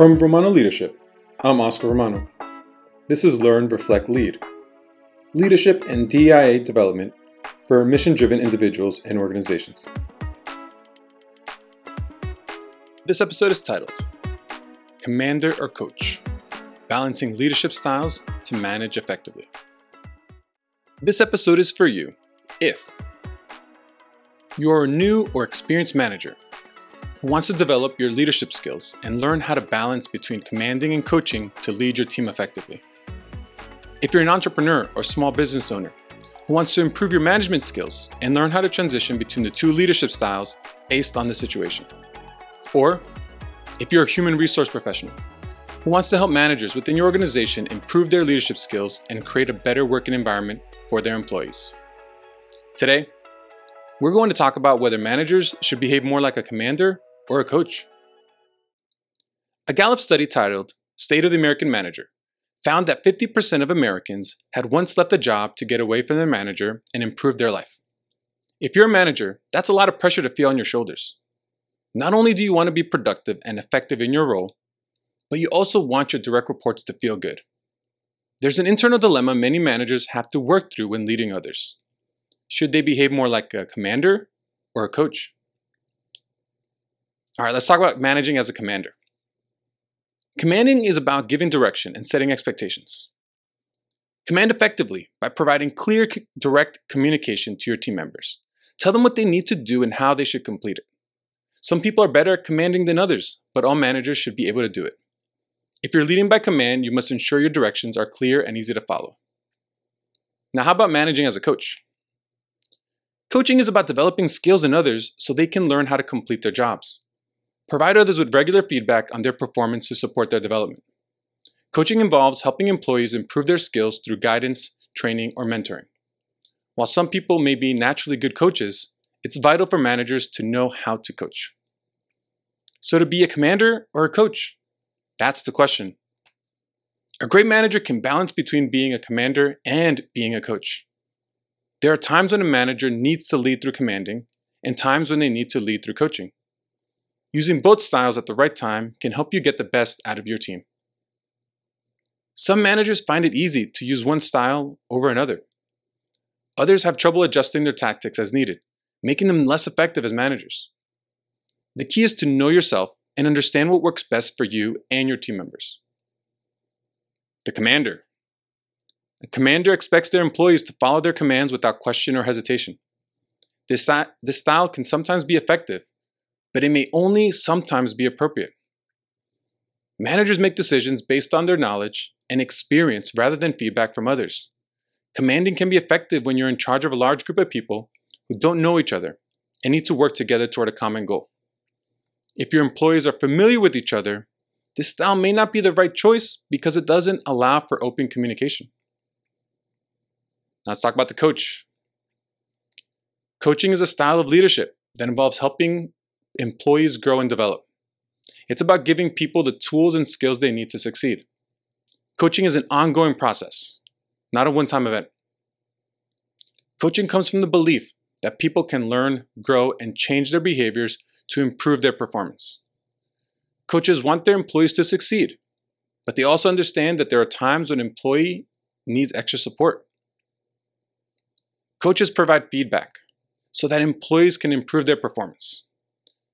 From Romano Leadership, I'm Oscar Romano. This is Learn, Reflect, Lead. Leadership and DIA development for mission-driven individuals and organizations. This episode is titled, Commander or Coach? Balancing Leadership Styles to Manage Effectively. This episode is for you if you're a new or experienced manager who wants to develop your leadership skills and learn how to balance between commanding and coaching to lead your team effectively. If you're an entrepreneur or small business owner who wants to improve your management skills and learn how to transition between the two leadership styles based on the situation. Or if you're a human resource professional who wants to help managers within your organization improve their leadership skills and create a better working environment for their employees. Today, we're going to talk about whether managers should behave more like a commander or a coach. A Gallup study titled State of the American Manager found that 50% of Americans had once left a job to get away from their manager and improve their life. If you're a manager, that's a lot of pressure to feel on your shoulders. Not only do you want to be productive and effective in your role, but you also want your direct reports to feel good. There's an internal dilemma many managers have to work through when leading others. Should they behave more like a commander or a coach? All right, let's talk about managing as a commander. Commanding is about giving direction and setting expectations. Command effectively by providing clear, direct communication to your team members. Tell them what they need to do and how they should complete it. Some people are better at commanding than others, but all managers should be able to do it. If you're leading by command, you must ensure your directions are clear and easy to follow. Now, how about managing as a coach? Coaching is about developing skills in others so they can learn how to complete their jobs. Provide others with regular feedback on their performance to support their development. Coaching involves helping employees improve their skills through guidance, training, or mentoring. While some people may be naturally good coaches, it's vital for managers to know how to coach. So to be a commander or a coach? That's the question. A great manager can balance between being a commander and being a coach. There are times when a manager needs to lead through commanding and times when they need to lead through coaching. Using both styles at the right time can help you get the best out of your team. Some managers find it easy to use one style over another. Others have trouble adjusting their tactics as needed, making them less effective as managers. The key is to know yourself and understand what works best for you and your team members. The commander. A commander expects their employees to follow their commands without question or hesitation. This style can sometimes be effective, but it may only sometimes be appropriate. Managers make decisions based on their knowledge and experience rather than feedback from others. Commanding can be effective when you're in charge of a large group of people who don't know each other and need to work together toward a common goal. If your employees are familiar with each other, this style may not be the right choice because it doesn't allow for open communication. Now let's talk about the coach. Coaching is a style of leadership that involves helping employees grow and develop. It's about giving people the tools and skills they need to succeed. Coaching is an ongoing process, not a one-time event. Coaching comes from the belief that people can learn, grow, and change their behaviors to improve their performance. Coaches want their employees to succeed, but they also understand that there are times when an employee needs extra support. Coaches provide feedback so that employees can improve their performance.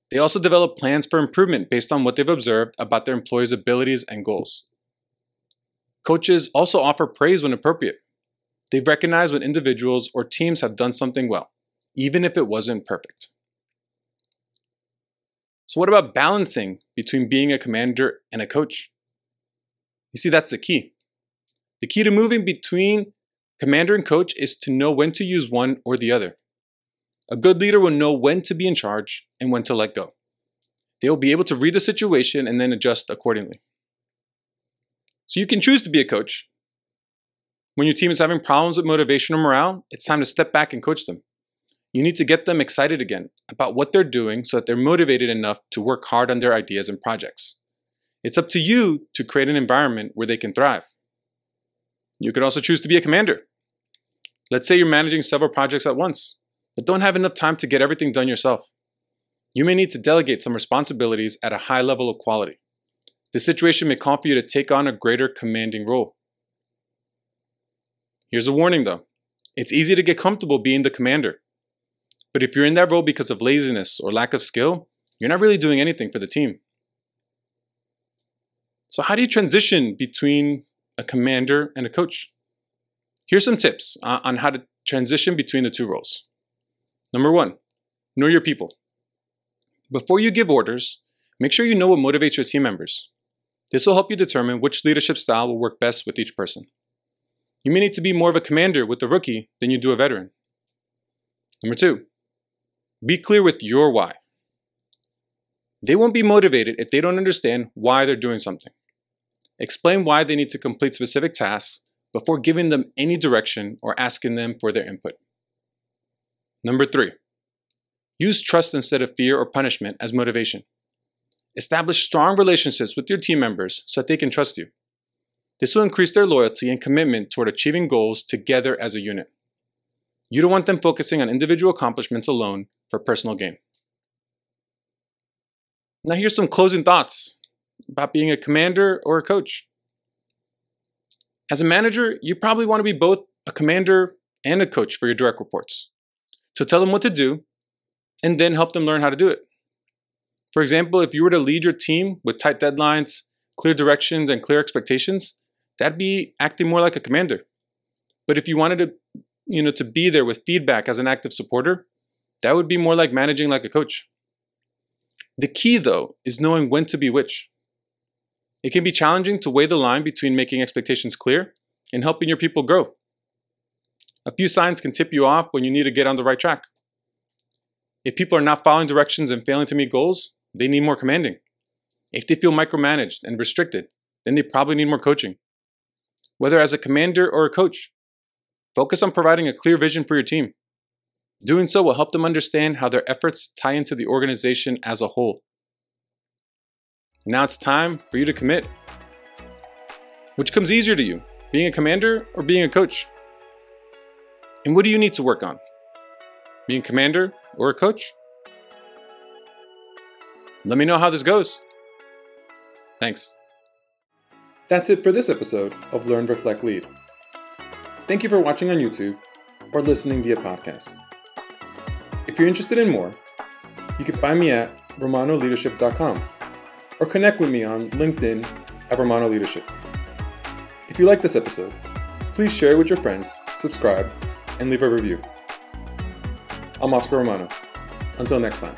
They also develop plans for improvement based on what they've observed about their employees' abilities and goals. Coaches also offer praise when appropriate. They recognize when individuals or teams have done something well, even if it wasn't perfect. So what about balancing between being a commander and a coach? You see, that's the key. The key to moving between commander and coach is to know when to use one or the other. A good leader will know when to be in charge and when to let go. They will be able to read the situation and then adjust accordingly. So you can choose to be a coach. When your team is having problems with motivation or morale, it's time to step back and coach them. You need to get them excited again about what they're doing so that they're motivated enough to work hard on their ideas and projects. It's up to you to create an environment where they can thrive. You could also choose to be a commander. Let's say you're managing several projects at once, but don't have enough time to get everything done yourself. You may need to delegate some responsibilities at a high level of quality. The situation may call for you to take on a greater commanding role. Here's a warning though. It's easy to get comfortable being the commander. But if you're in that role because of laziness or lack of skill, you're not really doing anything for the team. So how do you transition between a commander and a coach? Here's some tips on how to transition between the two roles. Number one, know your people. Before you give orders, make sure you know what motivates your team members. This will help you determine which leadership style will work best with each person. You may need to be more of a commander with a rookie than you do a veteran. Number two, be clear with your why. They won't be motivated if they don't understand why they're doing something. Explain why they need to complete specific tasks before giving them any direction or asking them for their input. Number three, use trust instead of fear or punishment as motivation. Establish strong relationships with your team members so that they can trust you. This will increase their loyalty and commitment toward achieving goals together as a unit. You don't want them focusing on individual accomplishments alone for personal gain. Now here's some closing thoughts about being a commander or a coach. As a manager, you probably want to be both a commander and a coach for your direct reports. So tell them what to do and then help them learn how to do it. For example, if you were to lead your team with tight deadlines, clear directions, and clear expectations, that'd be acting more like a commander. But if you wanted to, to be there with feedback as an active supporter, that would be more like managing like a coach. The key, though, is knowing when to be which. It can be challenging to weigh the line between making expectations clear and helping your people grow. A few signs can tip you off when you need to get on the right track. If people are not following directions and failing to meet goals, they need more commanding. If they feel micromanaged and restricted, then they probably need more coaching. Whether as a commander or a coach, focus on providing a clear vision for your team. Doing so will help them understand how their efforts tie into the organization as a whole. Now it's time for you to commit. Which comes easier to you, being a commander or being a coach? And what do you need to work on? Being a commander or a coach? Let me know how this goes. Thanks. That's it for this episode of Learn, Reflect, Lead. Thank you for watching on YouTube or listening via podcast. If you're interested in more, you can find me at romanoleadership.com or connect with me on LinkedIn at Romano Leadership. If you like this episode, please share it with your friends, subscribe, and leave a review. I'm Oscar Romano. Until next time.